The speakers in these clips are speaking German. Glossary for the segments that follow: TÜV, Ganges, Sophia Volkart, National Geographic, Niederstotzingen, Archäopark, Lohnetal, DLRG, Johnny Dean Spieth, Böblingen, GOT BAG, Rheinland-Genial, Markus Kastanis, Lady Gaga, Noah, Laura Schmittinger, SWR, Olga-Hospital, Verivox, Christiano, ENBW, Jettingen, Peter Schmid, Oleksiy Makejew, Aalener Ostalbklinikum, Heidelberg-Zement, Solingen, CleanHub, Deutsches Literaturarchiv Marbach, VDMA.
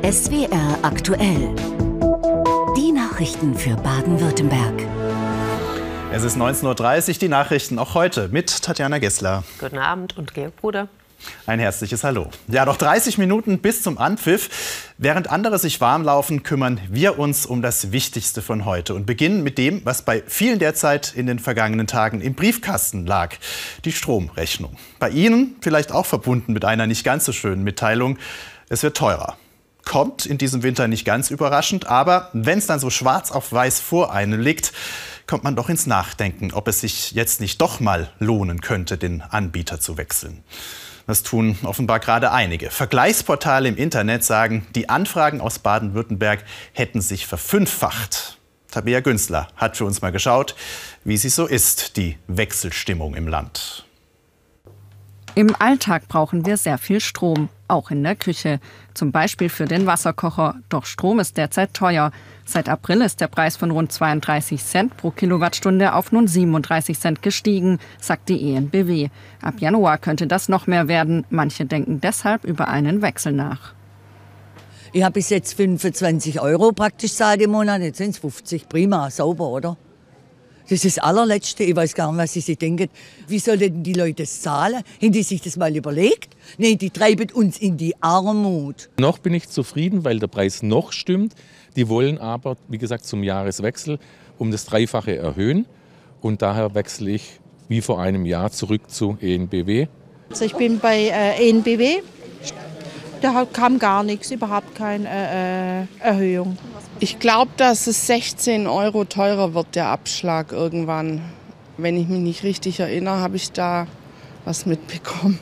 SWR aktuell. Die Nachrichten für Baden-Württemberg. Es ist 19:30 Uhr, die Nachrichten auch heute mit Tatjana Gessler. Guten Abend und Georg Bruder. Ein herzliches Hallo. Ja, noch 30 Minuten bis zum Anpfiff. Während andere sich warm laufen, kümmern wir uns um das Wichtigste von heute und beginnen mit dem, was bei vielen derzeit in den vergangenen Tagen im Briefkasten lag. Die Stromrechnung. Bei Ihnen vielleicht auch verbunden mit einer nicht ganz so schönen Mitteilung. Es wird teurer. Kommt in diesem Winter nicht ganz überraschend, aber wenn es dann so schwarz auf weiß vor einem liegt, kommt man doch ins Nachdenken, ob es sich jetzt nicht doch mal lohnen könnte, den Anbieter zu wechseln. Das tun offenbar gerade einige. Vergleichsportale im Internet sagen, die Anfragen aus Baden-Württemberg hätten sich verfünffacht. Tabea Günzler hat für uns mal geschaut, wie sie so ist, die Wechselstimmung im Land. Im Alltag brauchen wir sehr viel Strom, auch in der Küche. Zum Beispiel für den Wasserkocher. Doch Strom ist derzeit teuer. Seit April ist der Preis von rund 32 Cent pro Kilowattstunde auf nun 37 Cent gestiegen, sagt die ENBW. Ab Januar könnte das noch mehr werden. Manche denken deshalb über einen Wechsel nach. Ich habe bis jetzt 25 € praktisch zahlt im Monat. Jetzt sind es 50. Prima, sauber, oder? Das ist das Allerletzte. Ich weiß gar nicht, was sie denken. Wie sollen die Leute das zahlen? Haben die sich das mal überlegt? Nein, die treiben uns in die Armut. Noch bin ich zufrieden, weil der Preis noch stimmt. Die wollen aber, wie gesagt, zum Jahreswechsel um das Dreifache erhöhen. Und daher wechsle ich wie vor einem Jahr zurück zu ENBW. Also ich bin bei ENBW. Da kam gar nichts, überhaupt keine Erhöhung. Ich glaube, dass es 16 € teurer wird, der Abschlag irgendwann. Wenn ich mich nicht richtig erinnere, habe ich da was mitbekommen.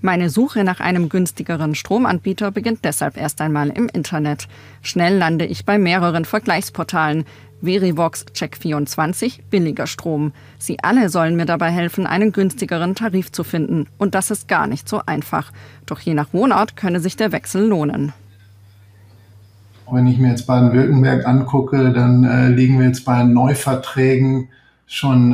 Meine Suche nach einem günstigeren Stromanbieter beginnt deshalb erst einmal im Internet. Schnell lande ich bei mehreren Vergleichsportalen. Verivox, Check24, billiger Strom. Sie alle sollen mir dabei helfen, einen günstigeren Tarif zu finden. Und das ist gar nicht so einfach. Doch je nach Wohnort könne sich der Wechsel lohnen. Wenn ich mir jetzt Baden-Württemberg angucke, dann liegen wir jetzt bei Neuverträgen schon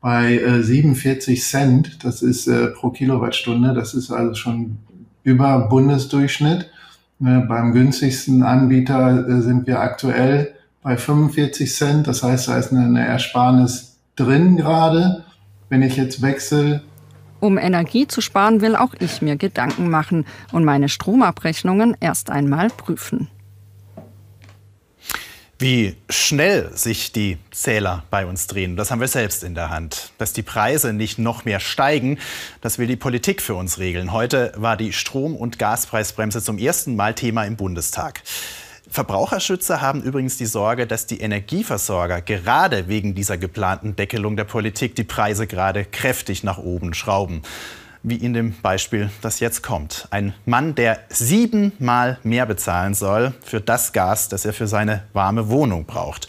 bei 47 Cent. Das ist pro Kilowattstunde. Das ist also schon über Bundesdurchschnitt. Beim günstigsten Anbieter sind wir aktuell bei 45 Cent, das heißt, da ist eine Ersparnis drin gerade, wenn ich jetzt wechsle. Um Energie zu sparen, will auch ich mir Gedanken machen und meine Stromabrechnungen erst einmal prüfen. Wie schnell sich die Zähler bei uns drehen, das haben wir selbst in der Hand. Dass die Preise nicht noch mehr steigen, das will die Politik für uns regeln. Heute war die Strom- und Gaspreisbremse zum ersten Mal Thema im Bundestag. Verbraucherschützer haben übrigens die Sorge, dass die Energieversorger gerade wegen dieser geplanten Deckelung der Politik die Preise gerade kräftig nach oben schrauben. Wie in dem Beispiel, das jetzt kommt. Ein Mann, der 7-mal mehr bezahlen soll für das Gas, das er für seine warme Wohnung braucht.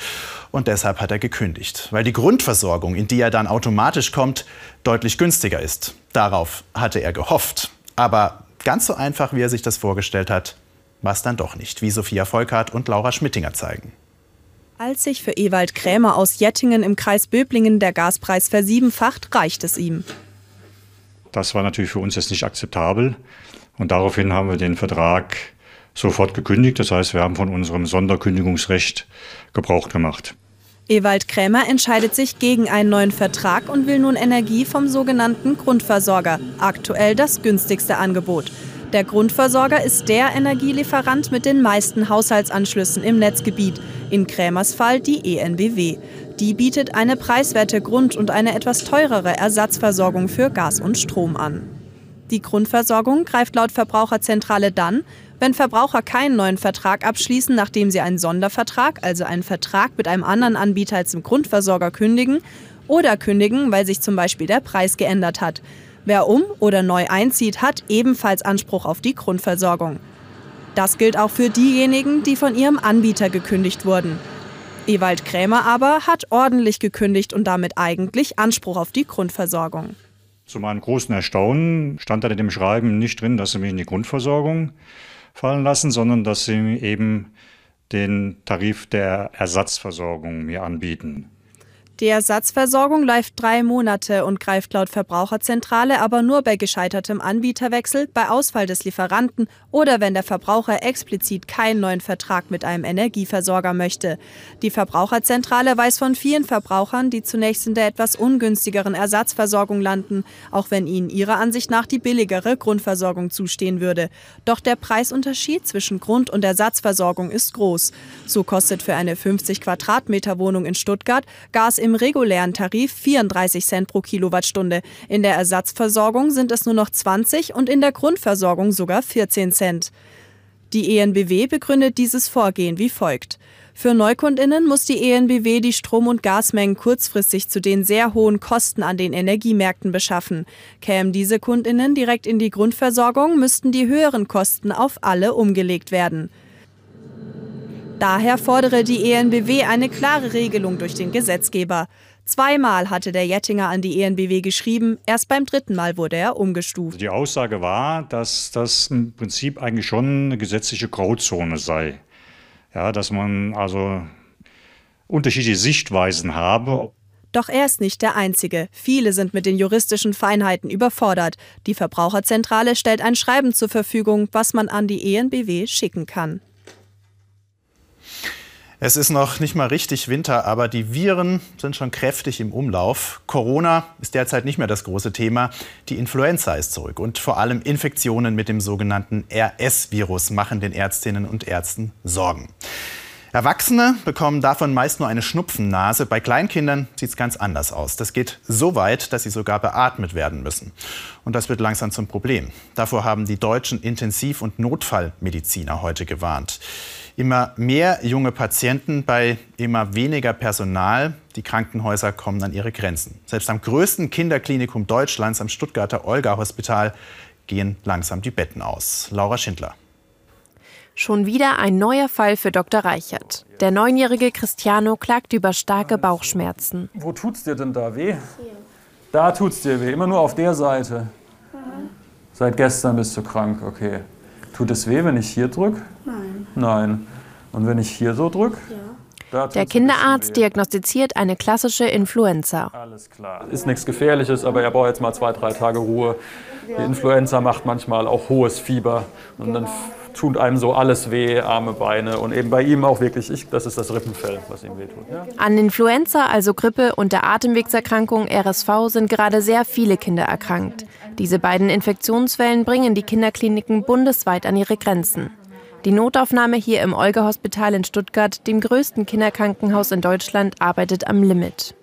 Und deshalb hat er gekündigt, weil die Grundversorgung, in die er dann automatisch kommt, deutlich günstiger ist. Darauf hatte er gehofft. Aber ganz so einfach, wie er sich das vorgestellt hat, war es dann doch nicht, wie Sophia Volkart und Laura Schmittinger zeigen. Als sich für Ewald Krämer aus Jettingen im Kreis Böblingen der Gaspreis versiebenfacht, reicht es ihm. Das war natürlich für uns jetzt nicht akzeptabel. Und daraufhin haben wir den Vertrag sofort gekündigt. Das heißt, wir haben von unserem Sonderkündigungsrecht Gebrauch gemacht. Ewald Krämer entscheidet sich gegen einen neuen Vertrag und will nun Energie vom sogenannten Grundversorger, aktuell das günstigste Angebot. Der Grundversorger ist der Energielieferant mit den meisten Haushaltsanschlüssen im Netzgebiet, in Krämers Fall die ENBW. Die bietet eine preiswerte Grund- und eine etwas teurere Ersatzversorgung für Gas und Strom an. Die Grundversorgung greift laut Verbraucherzentrale dann, wenn Verbraucher keinen neuen Vertrag abschließen, nachdem sie einen Sondervertrag, also einen Vertrag mit einem anderen Anbieter als dem Grundversorger kündigen, oder kündigen, weil sich zum Beispiel der Preis geändert hat. Wer um- oder neu einzieht, hat ebenfalls Anspruch auf die Grundversorgung. Das gilt auch für diejenigen, die von ihrem Anbieter gekündigt wurden. Ewald Krämer aber hat ordentlich gekündigt und damit eigentlich Anspruch auf die Grundversorgung. Zu meinem großen Erstaunen stand da in dem Schreiben nicht drin, dass sie mich in die Grundversorgung fallen lassen, sondern dass sie mir eben den Tarif der Ersatzversorgung mir anbieten. Die Ersatzversorgung läuft 3 Monate und greift laut Verbraucherzentrale aber nur bei gescheitertem Anbieterwechsel, bei Ausfall des Lieferanten oder wenn der Verbraucher explizit keinen neuen Vertrag mit einem Energieversorger möchte. Die Verbraucherzentrale weiß von vielen Verbrauchern, die zunächst in der etwas ungünstigeren Ersatzversorgung landen, auch wenn ihnen ihrer Ansicht nach die billigere Grundversorgung zustehen würde. Doch der Preisunterschied zwischen Grund- und Ersatzversorgung ist groß. So kostet für eine 50 Quadratmeter Wohnung in Stuttgart Gas im regulären Tarif 34 Cent pro Kilowattstunde. In der Ersatzversorgung sind es nur noch 20 und in der Grundversorgung sogar 14 Cent. Die ENBW begründet dieses Vorgehen wie folgt. Für NeukundInnen muss die ENBW die Strom- und Gasmengen kurzfristig zu den sehr hohen Kosten an den Energiemärkten beschaffen. Kämen diese KundInnen direkt in die Grundversorgung, müssten die höheren Kosten auf alle umgelegt werden. Daher fordere die ENBW eine klare Regelung durch den Gesetzgeber. 2-mal hatte der Jettinger an die ENBW geschrieben, erst beim 3. Mal wurde er umgestuft. Die Aussage war, dass das im Prinzip eigentlich schon eine gesetzliche Grauzone sei. Ja, dass man also unterschiedliche Sichtweisen habe. Doch er ist nicht der Einzige. Viele sind mit den juristischen Feinheiten überfordert. Die Verbraucherzentrale stellt ein Schreiben zur Verfügung, was man an die ENBW schicken kann. Es ist noch nicht mal richtig Winter, aber die Viren sind schon kräftig im Umlauf. Corona ist derzeit nicht mehr das große Thema. Die Influenza ist zurück. Und vor allem Infektionen mit dem sogenannten RS-Virus machen den Ärztinnen und Ärzten Sorgen. Erwachsene bekommen davon meist nur eine Schnupfennase. Bei Kleinkindern sieht es ganz anders aus. Das geht so weit, dass sie sogar beatmet werden müssen. Und das wird langsam zum Problem. Davor haben die deutschen Intensiv- und Notfallmediziner heute gewarnt. Immer mehr junge Patienten bei immer weniger Personal. Die Krankenhäuser kommen an ihre Grenzen. Selbst am größten Kinderklinikum Deutschlands, am Stuttgarter Olga-Hospital, gehen langsam die Betten aus. Laura Schindler. Schon wieder ein neuer Fall für Dr. Reichert. Der 9-jährige Christiano klagt über starke Bauchschmerzen. Wo tut's dir denn da weh? Hier. Da tut's dir weh, immer nur auf der Seite. Mhm. Seit gestern bist du krank, okay. Tut es weh, wenn ich hier drücke? Nein. Nein. Und wenn ich hier so drücke? Ja. Der Kinderarzt diagnostiziert eine klassische Influenza. Alles klar. Ist nichts Gefährliches, aber er braucht jetzt mal 2-3 Tage Ruhe. Die Influenza macht manchmal auch hohes Fieber. Und dann tut einem so alles weh, Arme, Beine. Und eben bei ihm auch wirklich, das ist das Rippenfell, was ihm wehtut. Ja? An Influenza, also Grippe, und der Atemwegserkrankung RSV sind gerade sehr viele Kinder erkrankt. Diese beiden Infektionswellen bringen die Kinderkliniken bundesweit an ihre Grenzen. Die Notaufnahme hier im Olga-Hospital in Stuttgart, dem größten Kinderkrankenhaus in Deutschland, arbeitet am Limit.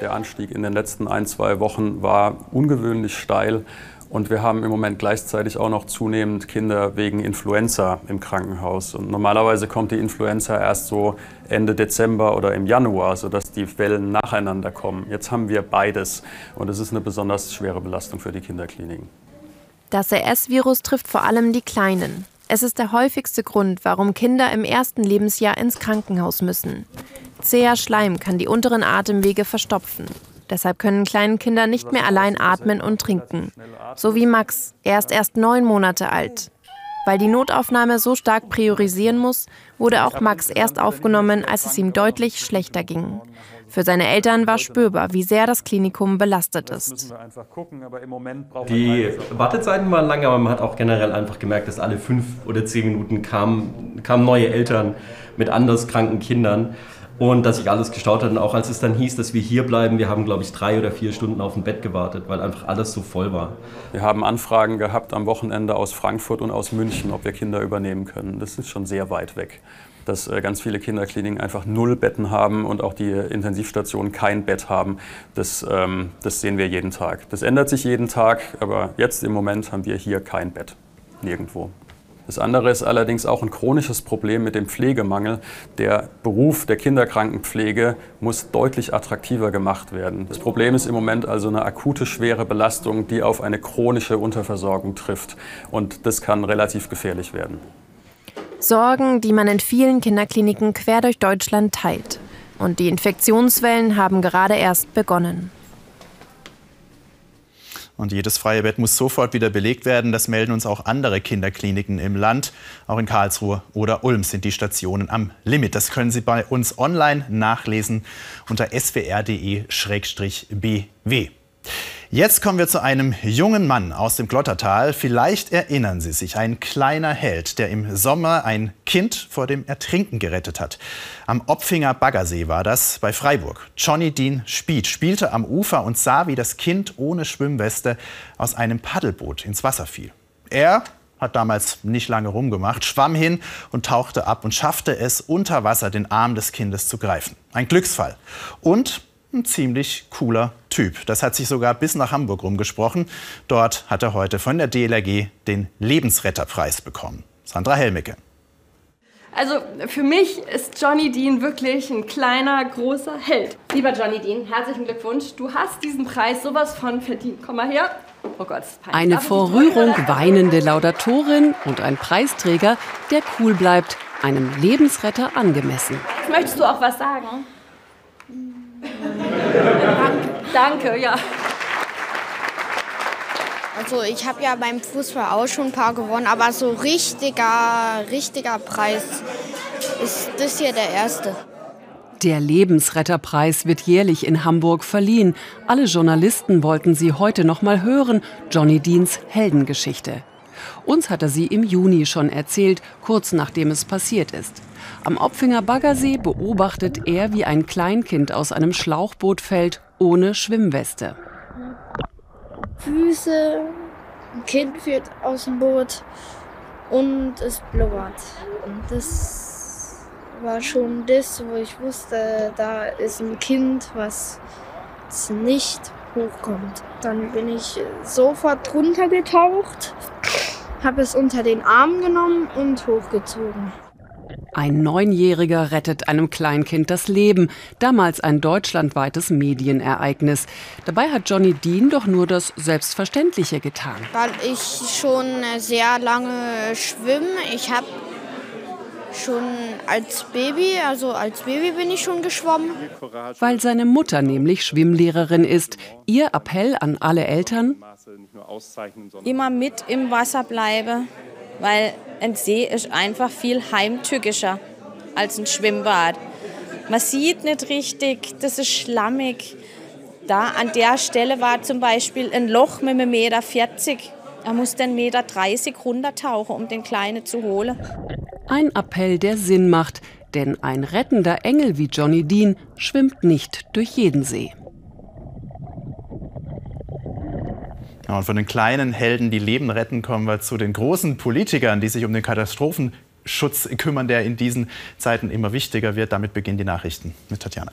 Der Anstieg in den letzten 1-2 Wochen war ungewöhnlich steil. Und wir haben im Moment gleichzeitig auch noch zunehmend Kinder wegen Influenza im Krankenhaus. Und normalerweise kommt die Influenza erst so Ende Dezember oder im Januar, sodass die Wellen nacheinander kommen. Jetzt haben wir beides. Und es ist eine besonders schwere Belastung für die Kinderkliniken. Das RS-Virus trifft vor allem die Kleinen. Es ist der häufigste Grund, warum Kinder im 1. Lebensjahr ins Krankenhaus müssen. Zäher Schleim kann die unteren Atemwege verstopfen. Deshalb können kleine Kinder nicht mehr allein atmen und trinken. So wie Max, er ist erst 9 Monate alt. Weil die Notaufnahme so stark priorisieren muss, wurde auch Max erst aufgenommen, als es ihm deutlich schlechter ging. Für seine Eltern war spürbar, wie sehr das Klinikum belastet ist. Die Wartezeiten waren lang, aber man hat auch generell einfach gemerkt, dass alle 5 oder 10 Minuten kamen neue Eltern mit anders kranken Kindern. Und dass sich alles gestaut hat, und auch als es dann hieß, dass wir hier bleiben, wir haben, glaube ich, 3 oder 4 Stunden auf dem Bett gewartet, weil einfach alles so voll war. Wir haben Anfragen gehabt am Wochenende aus Frankfurt und aus München, ob wir Kinder übernehmen können. Das ist schon sehr weit weg, dass ganz viele Kinderkliniken einfach 0 Betten haben und auch die Intensivstationen kein Bett haben. Das sehen wir jeden Tag. Das ändert sich jeden Tag, aber jetzt im Moment haben wir hier kein Bett, nirgendwo. Das andere ist allerdings auch ein chronisches Problem mit dem Pflegemangel. Der Beruf der Kinderkrankenpflege muss deutlich attraktiver gemacht werden. Das Problem ist im Moment also eine akute, schwere Belastung, die auf eine chronische Unterversorgung trifft. Und das kann relativ gefährlich werden. Sorgen, die man in vielen Kinderkliniken quer durch Deutschland teilt. Und die Infektionswellen haben gerade erst begonnen. Und jedes freie Bett muss sofort wieder belegt werden. Das melden uns auch andere Kinderkliniken im Land. Auch in Karlsruhe oder Ulm sind die Stationen am Limit. Das können Sie bei uns online nachlesen unter swr.de/bw. Jetzt kommen wir zu einem jungen Mann aus dem Glottertal. Vielleicht erinnern Sie sich, ein kleiner Held, der im Sommer ein Kind vor dem Ertrinken gerettet hat. Am Opfinger Baggersee war das, bei Freiburg. Johnny Dean Spieth spielte am Ufer und sah, wie das Kind ohne Schwimmweste aus einem Paddelboot ins Wasser fiel. Er hat damals nicht lange rumgemacht, schwamm hin und tauchte ab und schaffte es, unter Wasser den Arm des Kindes zu greifen. Ein Glücksfall. Und ein ziemlich cooler Typ. Das hat sich sogar bis nach Hamburg rumgesprochen. Dort hat er heute von der DLRG den Lebensretterpreis bekommen. Sandra Helmicke. Also für mich ist Johnny Dean wirklich ein kleiner, großer Held. Lieber Johnny Dean, herzlichen Glückwunsch. Du hast diesen Preis sowas von verdient. Komm mal her. Oh Gott, eine vor Rührung weinende Laudatorin und ein Preisträger, der cool bleibt, einem Lebensretter angemessen. Möchtest du auch was sagen? Danke, ja. Also ich habe ja beim Fußball auch schon ein paar gewonnen, aber so richtiger Preis ist das hier der erste. Der Lebensretterpreis wird jährlich in Hamburg verliehen. Alle Journalisten wollten sie heute noch mal hören, Johnny Deans Heldengeschichte. Uns hat er sie im Juni schon erzählt, kurz nachdem es passiert ist. Am Opfinger Baggersee beobachtet er, wie ein Kleinkind aus einem Schlauchboot fällt, ohne Schwimmweste. Füße, ein Kind fällt aus dem Boot und es blubbert. Und das war schon das, wo ich wusste, da ist ein Kind, was nicht hochkommt. Dann bin ich sofort drunter getaucht, habe es unter den Arm genommen und hochgezogen. Ein Neunjähriger rettet einem Kleinkind das Leben. Damals ein deutschlandweites Medienereignis. Dabei hat Johnny Dean doch nur das Selbstverständliche getan. Weil ich schon sehr lange schwimme. Ich habe schon als Baby bin ich schon geschwommen. Weil seine Mutter nämlich Schwimmlehrerin ist. Ihr Appell an alle Eltern: immer mit im Wasser bleiben. Weil ein See ist einfach viel heimtückischer als ein Schwimmbad. Man sieht nicht richtig, das ist schlammig. Da an der Stelle war zum Beispiel ein Loch mit 1,40 Meter. Er musste 1,30 Meter runtertauchen, um den Kleinen zu holen. Ein Appell, der Sinn macht. Denn ein rettender Engel wie Johnny Dean schwimmt nicht durch jeden See. Ja, und von den kleinen Helden, die Leben retten, kommen wir zu den großen Politikern, die sich um den Katastrophenschutz kümmern, der in diesen Zeiten immer wichtiger wird. Damit beginnen die Nachrichten mit Tatjana.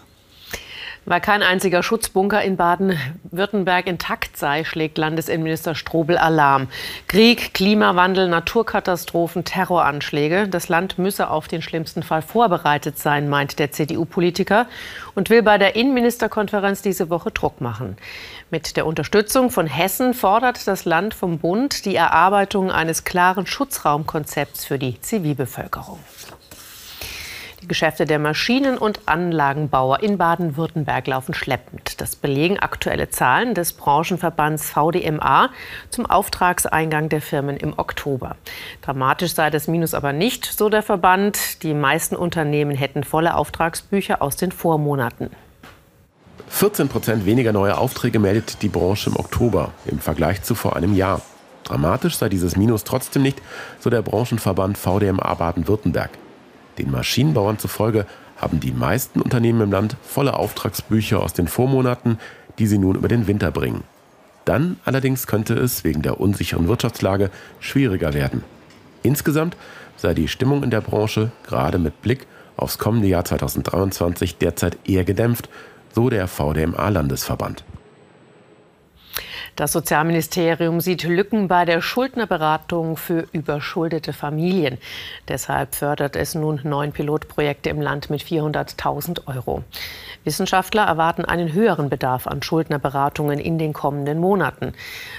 Weil kein einziger Schutzbunker in Baden-Württemberg intakt sei, schlägt Landesinnenminister Strobl Alarm. Krieg, Klimawandel, Naturkatastrophen, Terroranschläge. Das Land müsse auf den schlimmsten Fall vorbereitet sein, meint der CDU-Politiker und will bei der Innenministerkonferenz diese Woche Druck machen. Mit der Unterstützung von Hessen fordert das Land vom Bund die Erarbeitung eines klaren Schutzraumkonzepts für die Zivilbevölkerung. Die Geschäfte der Maschinen- und Anlagenbauer in Baden-Württemberg laufen schleppend. Das belegen aktuelle Zahlen des Branchenverbands VDMA zum Auftragseingang der Firmen im Oktober. Dramatisch sei das Minus aber nicht, so der Verband. Die meisten Unternehmen hätten volle Auftragsbücher aus den Vormonaten. 14% weniger neue Aufträge meldet die Branche im Oktober im Vergleich zu vor einem Jahr. Dramatisch sei dieses Minus trotzdem nicht, so der Branchenverband VDMA Baden-Württemberg. Den Maschinenbauern zufolge haben die meisten Unternehmen im Land volle Auftragsbücher aus den Vormonaten, die sie nun über den Winter bringen. Dann allerdings könnte es wegen der unsicheren Wirtschaftslage schwieriger werden. Insgesamt sei die Stimmung in der Branche gerade mit Blick aufs kommende Jahr 2023 derzeit eher gedämpft, so der VDMA-Landesverband. Das Sozialministerium sieht Lücken bei der Schuldnerberatung für überschuldete Familien. Deshalb fördert es nun 9 Pilotprojekte im Land mit 400.000 €. Wissenschaftler erwarten einen höheren Bedarf an Schuldnerberatungen in den kommenden Monaten.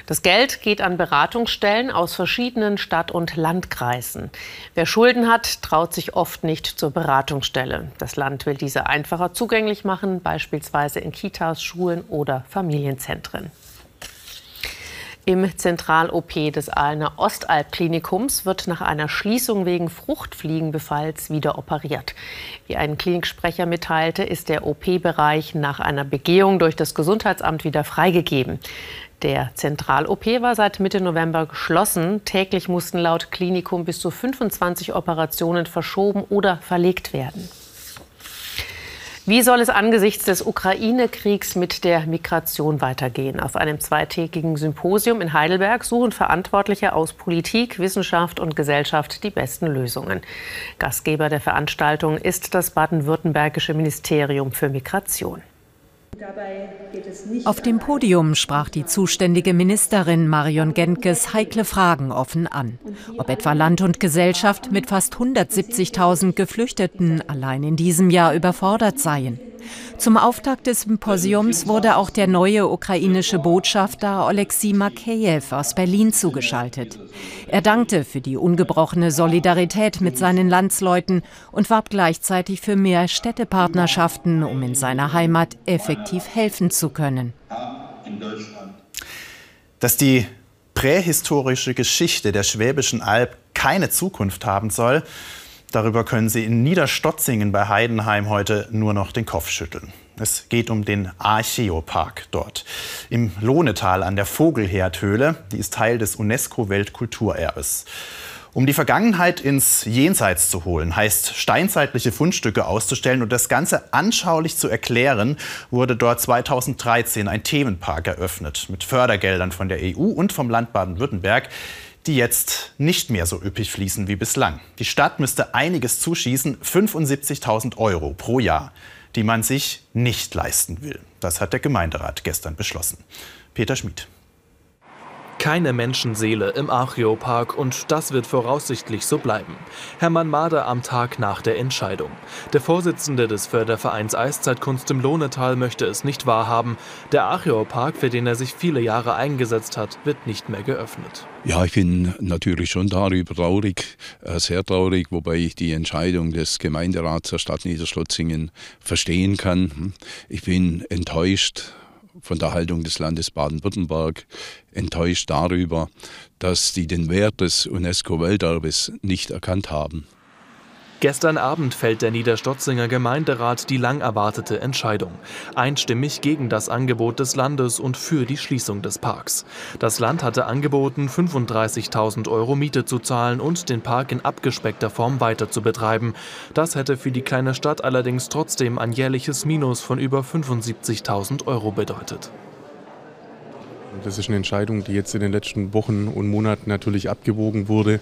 Das Geld geht an Beratungsstellen aus verschiedenen Stadt- und Landkreisen. Wer Schulden hat, traut sich oft nicht zur Beratungsstelle. Das Land will diese einfacher zugänglich machen, beispielsweise in Kitas, Schulen oder Familienzentren. Im Zentral-OP des Aalener Ostalbklinikums wird nach einer Schließung wegen Fruchtfliegenbefalls wieder operiert. Wie ein Klinik-Sprecher mitteilte, ist der OP-Bereich nach einer Begehung durch das Gesundheitsamt wieder freigegeben. Der Zentral-OP war seit Mitte November geschlossen. Täglich mussten laut Klinikum bis zu 25 Operationen verschoben oder verlegt werden. Wie soll es angesichts des Ukraine-Kriegs mit der Migration weitergehen? Auf einem zweitägigen Symposium in Heidelberg suchen Verantwortliche aus Politik, Wissenschaft und Gesellschaft die besten Lösungen. Gastgeber der Veranstaltung ist das baden-württembergische Ministerium für Migration. Auf dem Podium sprach die zuständige Ministerin Marion Gentges heikle Fragen offen an. Ob etwa Land und Gesellschaft mit fast 170.000 Geflüchteten allein in diesem Jahr überfordert seien. Zum Auftakt des Symposiums wurde auch der neue ukrainische Botschafter Oleksiy Makejew aus Berlin zugeschaltet. Er dankte für die ungebrochene Solidarität mit seinen Landsleuten und warb gleichzeitig für mehr Städtepartnerschaften, um in seiner Heimat effektiv helfen zu können. Dass die prähistorische Geschichte der Schwäbischen Alb keine Zukunft haben soll, darüber können Sie in Niederstotzingen bei Heidenheim heute nur noch den Kopf schütteln. Es geht um den Archäopark dort. Im Lohnetal an der Vogelherdhöhle, die ist Teil des UNESCO-Weltkulturerbes. Um die Vergangenheit ins Jenseits zu holen, heißt steinzeitliche Fundstücke auszustellen und das Ganze anschaulich zu erklären, wurde dort 2013 ein Themenpark eröffnet. Mit Fördergeldern von der EU und vom Land Baden-Württemberg, die jetzt nicht mehr so üppig fließen wie bislang. Die Stadt müsste einiges zuschießen, 75.000 Euro pro Jahr, die man sich nicht leisten will. Das hat der Gemeinderat gestern beschlossen. Peter Schmid. Keine Menschenseele im Archäopark und das wird voraussichtlich so bleiben. Hermann Mader am Tag nach der Entscheidung. Der Vorsitzende des Fördervereins Eiszeitkunst im Lohnetal möchte es nicht wahrhaben. Der Archäopark, für den er sich viele Jahre eingesetzt hat, wird nicht mehr geöffnet. Ja, ich bin natürlich schon darüber traurig, sehr traurig, wobei ich die Entscheidung des Gemeinderats der Stadt Niederstotzingen verstehen kann. Ich bin enttäuscht von der Haltung des Landes Baden-Württemberg, enttäuscht darüber, dass sie den Wert des UNESCO-Welterbes nicht erkannt haben. Gestern Abend fällt der Niederstotzinger Gemeinderat die lang erwartete Entscheidung. Einstimmig gegen das Angebot des Landes und für die Schließung des Parks. Das Land hatte angeboten, 35.000 Euro Miete zu zahlen und den Park in abgespeckter Form weiter zu betreiben. Das hätte für die kleine Stadt allerdings trotzdem ein jährliches Minus von über 75.000 Euro bedeutet. Das ist eine Entscheidung, die jetzt in den letzten Wochen und Monaten natürlich abgewogen wurde.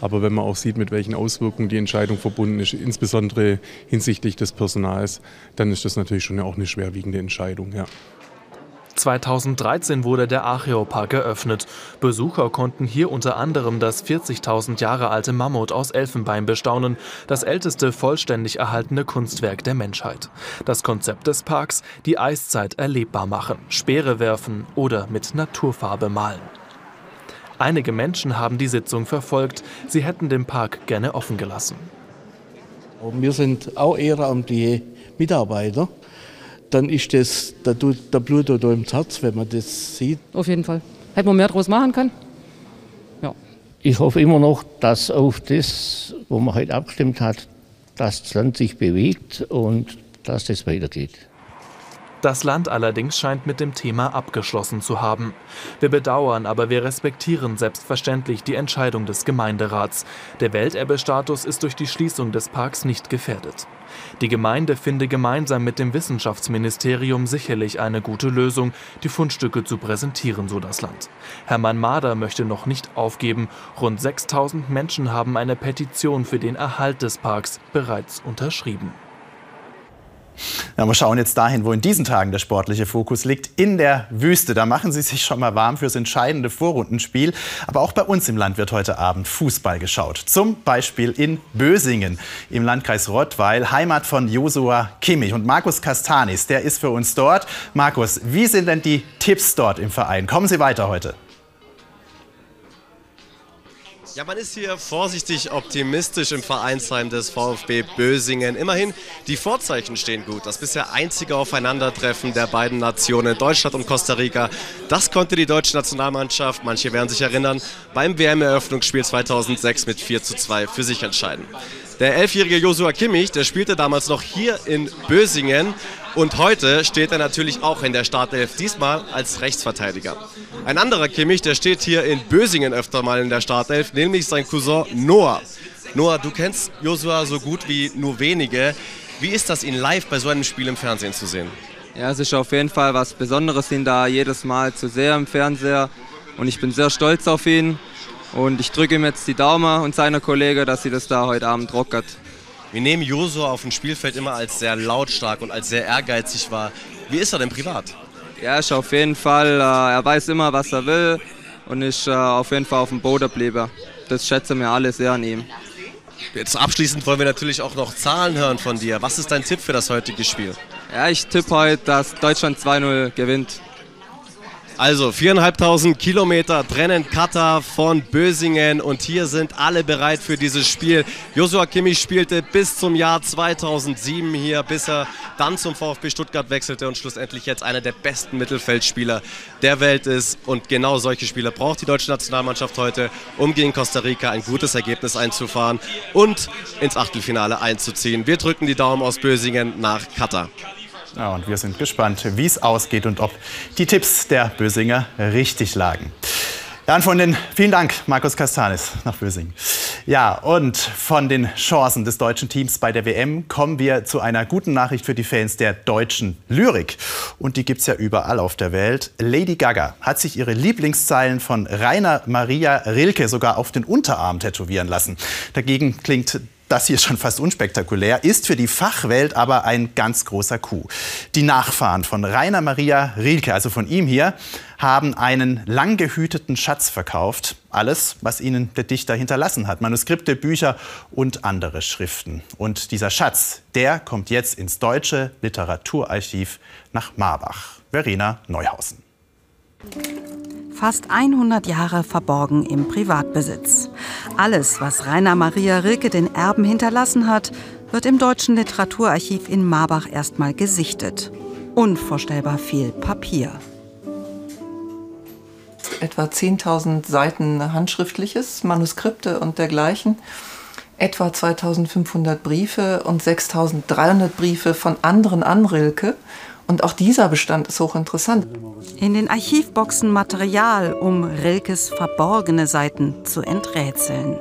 Aber wenn man auch sieht, mit welchen Auswirkungen die Entscheidung verbunden ist, insbesondere hinsichtlich des Personals, dann ist das natürlich schon auch eine schwerwiegende Entscheidung. Ja. 2013 wurde der Archäopark eröffnet. Besucher konnten hier unter anderem das 40.000 Jahre alte Mammut aus Elfenbein bestaunen, das älteste vollständig erhaltene Kunstwerk der Menschheit. Das Konzept des Parks, die Eiszeit erlebbar machen, Speere werfen oder mit Naturfarbe malen. Einige Menschen haben die Sitzung verfolgt. Sie hätten den Park gerne offen gelassen. Wir sind auch ehrenamtliche Mitarbeiter. Dann ist das, da tut der Blut oder im Herz, wenn man das sieht. Auf jeden Fall. Hätten wir mehr draus machen können? Ja. Ich hoffe immer noch, dass auf das, wo man heute abgestimmt hat, dass das Land sich bewegt und dass das weitergeht. Das Land allerdings scheint mit dem Thema abgeschlossen zu haben. Wir bedauern, aber wir respektieren selbstverständlich die Entscheidung des Gemeinderats. Der Welterbestatus ist durch die Schließung des Parks nicht gefährdet. Die Gemeinde finde gemeinsam mit dem Wissenschaftsministerium sicherlich eine gute Lösung, die Fundstücke zu präsentieren, so das Land. Hermann Mader möchte noch nicht aufgeben. Rund 6.000 Menschen haben eine Petition für den Erhalt des Parks bereits unterschrieben. Ja, wir schauen jetzt dahin, wo in diesen Tagen der sportliche Fokus liegt, in der Wüste. Da machen sie sich schon mal warm fürs entscheidende Vorrundenspiel. Aber auch bei uns im Land wird heute Abend Fußball geschaut. Zum Beispiel in Bözingen im Landkreis Rottweil, Heimat von Josua Kimmich. Und Markus Kastanis, der ist für uns dort. Markus, wie sind denn die Tipps dort im Verein? Kommen Sie weiter heute? Ja, man ist hier vorsichtig optimistisch im Vereinsheim des VfB Bözingen. Immerhin, die Vorzeichen stehen gut. Das bisher einzige Aufeinandertreffen der beiden Nationen, Deutschland und Costa Rica, das konnte die deutsche Nationalmannschaft, manche werden sich erinnern, beim WM-Eröffnungsspiel 2006 mit 4:2 für sich entscheiden. Der 11-jährige Josua Kimmich, der spielte damals noch hier in Bözingen. Und heute steht er natürlich auch in der Startelf, diesmal als Rechtsverteidiger. Ein anderer Kimmich, der steht hier in Bözingen öfter mal in der Startelf, nämlich sein Cousin Noah. Noah, du kennst Josua so gut wie nur wenige. Wie ist das, ihn live bei so einem Spiel im Fernsehen zu sehen? Ja, es ist auf jeden Fall was Besonderes, ihn da jedes Mal zu sehen im Fernseher. Und ich bin sehr stolz auf ihn. Und ich drücke ihm jetzt die Daumen und seiner Kollegen, dass sie das da heute Abend rockert. Wir nehmen Josua auf dem Spielfeld immer als sehr lautstark und als sehr ehrgeizig wahr. Wie ist er denn privat? Ja, ist auf jeden Fall. Er weiß immer, was er will und ist auf jeden Fall auf dem Boden geblieben. Das schätzen wir alle sehr an ihm. Jetzt abschließend wollen wir natürlich auch noch Zahlen hören von dir. Was ist dein Tipp für das heutige Spiel? Ja, ich tippe heute, dass Deutschland 2:0 gewinnt. Also 4.500 Kilometer trennen Katar von Bözingen und hier sind alle bereit für dieses Spiel. Josua Kimmich spielte bis zum Jahr 2007 hier, bis er dann zum VfB Stuttgart wechselte und schlussendlich jetzt einer der besten Mittelfeldspieler der Welt ist. Und genau solche Spieler braucht die deutsche Nationalmannschaft heute, um gegen Costa Rica ein gutes Ergebnis einzufahren und ins Achtelfinale einzuziehen. Wir drücken die Daumen aus Bözingen nach Katar. Ja, und wir sind gespannt, wie es ausgeht und ob die Tipps der Bösinger richtig lagen. Dann von den, vielen Dank, Markus Kastanis nach Bözingen. Ja, und von den Chancen des deutschen Teams bei der WM kommen wir zu einer guten Nachricht für die Fans der deutschen Lyrik. Und die gibt's ja überall auf der Welt. Lady Gaga hat sich ihre Lieblingszeilen von Rainer Maria Rilke sogar auf den Unterarm tätowieren lassen. Dagegen klingt das hier schon fast unspektakulär, ist für die Fachwelt aber ein ganz großer Coup. Die Nachfahren von Rainer Maria Rilke, also von ihm hier, haben einen lang gehüteten Schatz verkauft. Alles, was ihnen der Dichter hinterlassen hat. Manuskripte, Bücher und andere Schriften. Und dieser Schatz, der kommt jetzt ins Deutsche Literaturarchiv nach Marbach. Verena Neuhausen. Fast 100 Jahre verborgen im Privatbesitz. Alles, was Rainer Maria Rilke den Erben hinterlassen hat, wird im Deutschen Literaturarchiv in Marbach erstmal gesichtet. Unvorstellbar viel Papier. Etwa 10.000 Seiten handschriftliches, Manuskripte und dergleichen. Etwa 2.500 Briefe und 6.300 Briefe von anderen an Rilke. Und auch dieser Bestand ist hochinteressant. In den Archivboxen Material, um Rilkes verborgene Seiten zu enträtseln.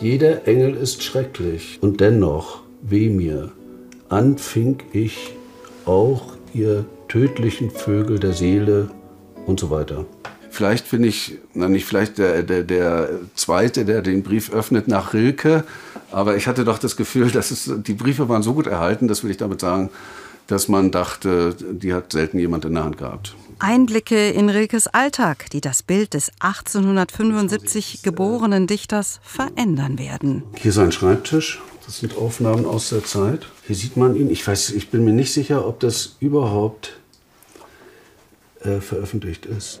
Jeder Engel ist schrecklich und dennoch, weh mir, anfing ich auch ihr tödlichen Vögel der Seele und so weiter. Vielleicht bin ich, na nicht vielleicht der Zweite, der den Brief öffnet nach Rilke, aber ich hatte doch das Gefühl, dass die Briefe waren so gut erhalten, das will ich damit sagen, dass man dachte, die hat selten jemand in der Hand gehabt. Einblicke in Rilkes Alltag, die das Bild des 1875 geborenen Dichters verändern werden. Hier sein Schreibtisch, das sind Aufnahmen aus der Zeit. Hier sieht man ihn, ich bin mir nicht sicher, ob das überhaupt veröffentlicht ist.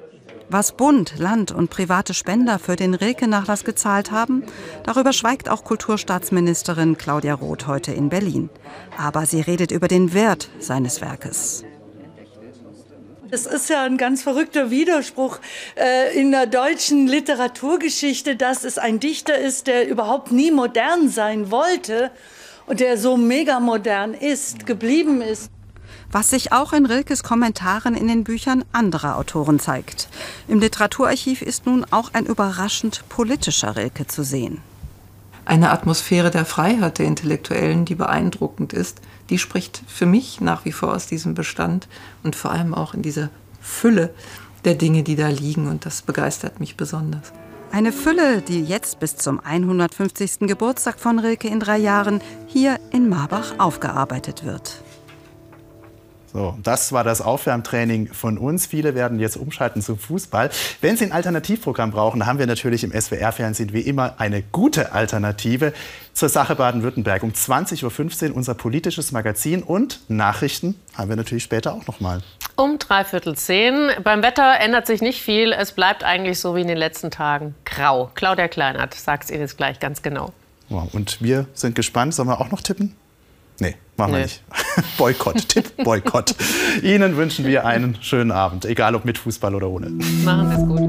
Was Bund, Land und private Spender für den Rilke-Nachlass gezahlt haben, darüber schweigt auch Kulturstaatsministerin Claudia Roth heute in Berlin. Aber sie redet über den Wert seines Werkes. Das ist ja ein ganz verrückter Widerspruch in der deutschen Literaturgeschichte, dass es ein Dichter ist, der überhaupt nie modern sein wollte und der so mega modern ist, geblieben ist. Was sich auch in Rilkes Kommentaren in den Büchern anderer Autoren zeigt. Im Literaturarchiv ist nun auch ein überraschend politischer Rilke zu sehen. Eine Atmosphäre der Freiheit der Intellektuellen, die beeindruckend ist, die spricht für mich nach wie vor aus diesem Bestand und vor allem auch in dieser Fülle der Dinge, die da liegen. Und das begeistert mich besonders. Eine Fülle, die jetzt bis zum 150. Geburtstag von Rilke in 3 Jahren hier in Marbach aufgearbeitet wird. So, das war das Aufwärmtraining von uns. Viele werden jetzt umschalten zum Fußball. Wenn Sie ein Alternativprogramm brauchen, haben wir natürlich im SWR-Fernsehen wie immer eine gute Alternative zur Sache Baden-Württemberg. Um 20.15 Uhr unser politisches Magazin und Nachrichten haben wir natürlich später auch noch mal. Um 9:45. Beim Wetter ändert sich nicht viel. Es bleibt eigentlich so wie in den letzten Tagen grau. Claudia Kleinert sagt es Ihnen jetzt gleich ganz genau. Wow, und wir sind gespannt. Sollen wir auch noch tippen? Nee, machen wir nicht. Boykott, Tipp, Boykott. Ihnen wünschen wir einen schönen Abend, egal ob mit Fußball oder ohne. Machen Sie es gut.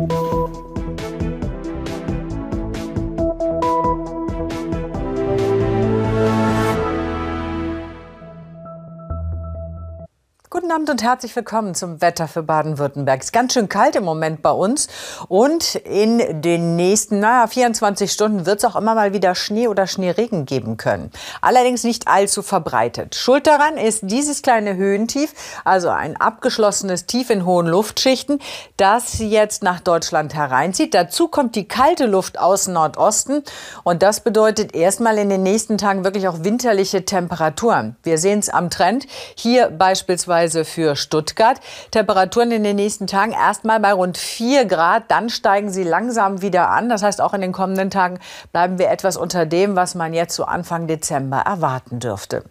Guten Abend und herzlich willkommen zum Wetter für Baden-Württemberg. Es ist ganz schön kalt im Moment bei uns und in den nächsten 24 Stunden wird es auch immer mal wieder Schnee oder Schneeregen geben können. Allerdings nicht allzu verbreitet. Schuld daran ist dieses kleine Höhentief, also ein abgeschlossenes Tief in hohen Luftschichten, das jetzt nach Deutschland hereinzieht. Dazu kommt die kalte Luft aus Nordosten und das bedeutet erstmal in den nächsten Tagen wirklich auch winterliche Temperaturen. Wir sehen es am Trend, hier beispielsweise für Stuttgart. Temperaturen in den nächsten Tagen erstmal bei rund 4 Grad, dann steigen sie langsam wieder an. Das heißt, auch in den kommenden Tagen bleiben wir etwas unter dem, was man jetzt so Anfang Dezember erwarten dürfte.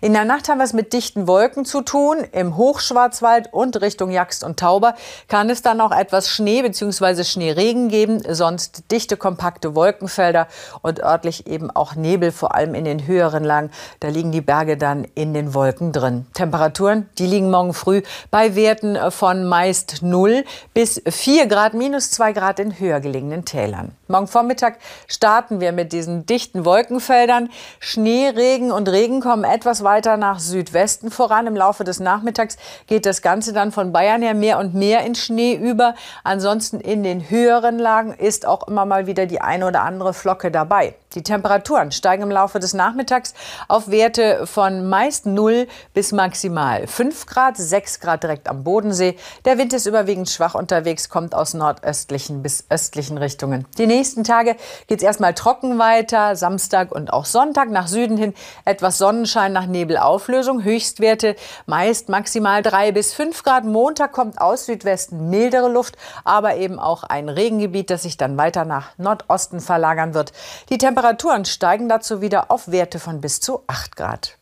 In der Nacht haben wir es mit dichten Wolken zu tun. Im Hochschwarzwald und Richtung Jagst und Tauber kann es dann auch etwas Schnee bzw. Schneeregen geben, sonst dichte, kompakte Wolkenfelder und örtlich eben auch Nebel, vor allem in den höheren Lagen. Da liegen die Berge dann in den Wolken drin. Temperaturen, die liegen morgen früh bei Werten von meist 0 bis 4 Grad, minus 2 Grad in höher gelegenen Tälern. Morgen Vormittag starten wir mit diesen dichten Wolkenfeldern. Schneeregen und Regen kommen etwas weiter nach Südwesten voran. Im Laufe des Nachmittags geht das Ganze dann von Bayern her mehr und mehr in Schnee über. Ansonsten in den höheren Lagen ist auch immer mal wieder die eine oder andere Flocke dabei. Die Temperaturen steigen im Laufe des Nachmittags auf Werte von meist 0 bis maximal 5 Grad, 6 Grad direkt am Bodensee. Der Wind ist überwiegend schwach unterwegs, kommt aus nordöstlichen bis östlichen Richtungen. Die nächsten Tage geht es erstmal trocken weiter, Samstag und auch Sonntag nach Süden hin. Etwas Sonnenschein nach Nebelauflösung, Höchstwerte meist maximal 3 bis 5 Grad. Montag kommt aus Südwesten mildere Luft, aber eben auch ein Regengebiet, das sich dann weiter nach Nordosten verlagern wird. Die Temperaturen steigen dazu wieder auf Werte von bis zu 8 Grad.